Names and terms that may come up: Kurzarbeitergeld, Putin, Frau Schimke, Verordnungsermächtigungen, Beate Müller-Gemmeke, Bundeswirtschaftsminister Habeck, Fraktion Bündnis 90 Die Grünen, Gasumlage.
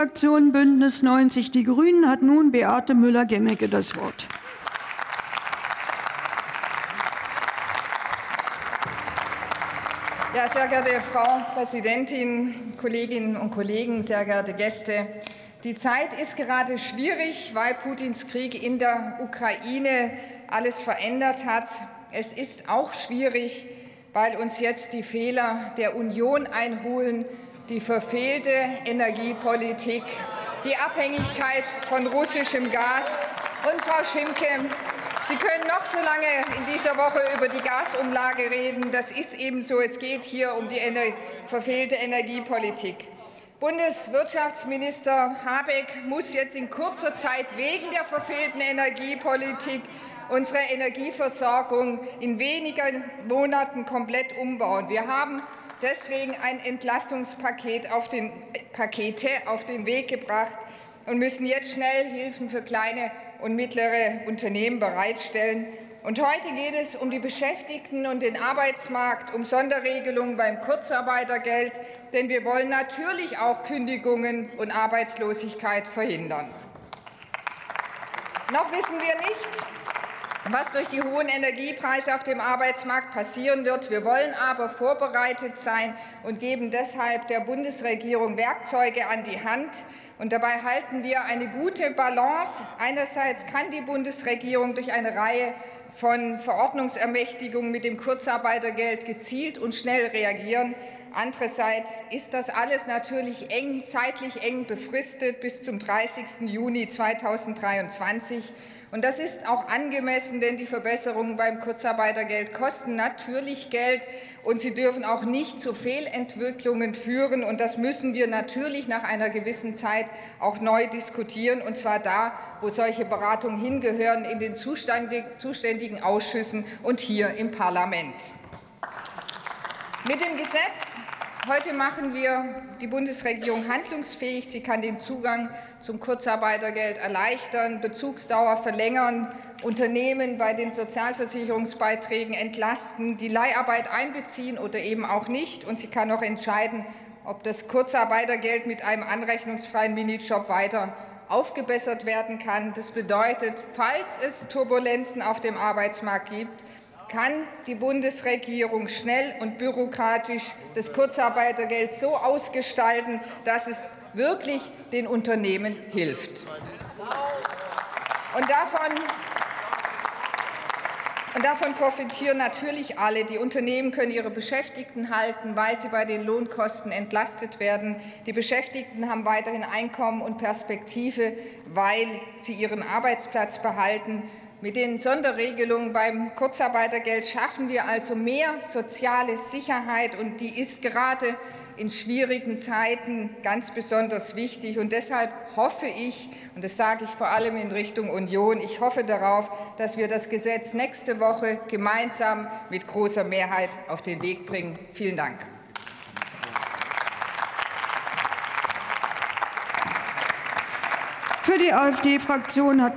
Fraktion Bündnis 90 Die Grünen hat nun Beate Müller-Gemmeke das Wort. Ja, sehr geehrte Frau Präsidentin, Kolleginnen und Kollegen, sehr geehrte Gäste! Die Zeit ist gerade schwierig, weil Putins Krieg in der Ukraine alles verändert hat. Es ist auch schwierig, weil uns jetzt die Fehler der Union einholen, die verfehlte Energiepolitik, die Abhängigkeit von russischem Gas. Und Frau Schimke, Sie können noch so lange in dieser Woche über die Gasumlage reden. Das ist eben so. Es geht hier um die verfehlte Energiepolitik. Bundeswirtschaftsminister Habeck muss jetzt in kurzer Zeit wegen der verfehlten Energiepolitik unsere Energieversorgung in wenigen Monaten komplett umbauen. Wir haben deswegen ein Entlastungspaket auf den Weg gebracht und müssen jetzt schnell Hilfen für kleine und mittlere Unternehmen bereitstellen. Und heute geht es um die Beschäftigten und den Arbeitsmarkt, um Sonderregelungen beim Kurzarbeitergeld, denn wir wollen natürlich auch Kündigungen und Arbeitslosigkeit verhindern. Noch wissen wir nicht, was durch die hohen Energiepreise auf dem Arbeitsmarkt passieren wird. Wir wollen aber vorbereitet sein und geben deshalb der Bundesregierung Werkzeuge an die Hand. Und dabei halten wir eine gute Balance. Einerseits kann die Bundesregierung durch eine Reihe von Verordnungsermächtigungen mit dem Kurzarbeitergeld gezielt und schnell reagieren. Andererseits ist das alles natürlich zeitlich eng befristet bis zum 30. Juni 2023. Und das ist auch angemessen, denn die Verbesserungen beim Kurzarbeitergeld kosten natürlich Geld, und sie dürfen auch nicht zu Fehlentwicklungen führen. Und das müssen wir natürlich nach einer gewissen Zeit auch neu diskutieren, und zwar da, wo solche Beratungen hingehören, in den zuständigen Ausschüssen und hier im Parlament. Mit dem Gesetz heute machen wir die Bundesregierung handlungsfähig. Sie kann den Zugang zum Kurzarbeitergeld erleichtern, Bezugsdauer verlängern, Unternehmen bei den Sozialversicherungsbeiträgen entlasten, die Leiharbeit einbeziehen oder eben auch nicht. Und sie kann auch entscheiden, ob das Kurzarbeitergeld mit einem anrechnungsfreien Minijob weiter aufgebessert werden kann. Das bedeutet, falls es Turbulenzen auf dem Arbeitsmarkt gibt, kann die Bundesregierung schnell und bürokratisch das Kurzarbeitergeld so ausgestalten, dass es wirklich den Unternehmen hilft. Und davon profitieren natürlich alle. Die Unternehmen können ihre Beschäftigten halten, weil sie bei den Lohnkosten entlastet werden. Die Beschäftigten haben weiterhin Einkommen und Perspektive, weil sie ihren Arbeitsplatz behalten. Mit den Sonderregelungen beim Kurzarbeitergeld schaffen wir also mehr soziale Sicherheit, und die ist gerade in schwierigen Zeiten ganz besonders wichtig. Und deshalb hoffe ich, und das sage ich vor allem in Richtung Union, ich hoffe darauf, dass wir das Gesetz nächste Woche gemeinsam mit großer Mehrheit auf den Weg bringen. Vielen Dank. Für die AfD-Fraktion hat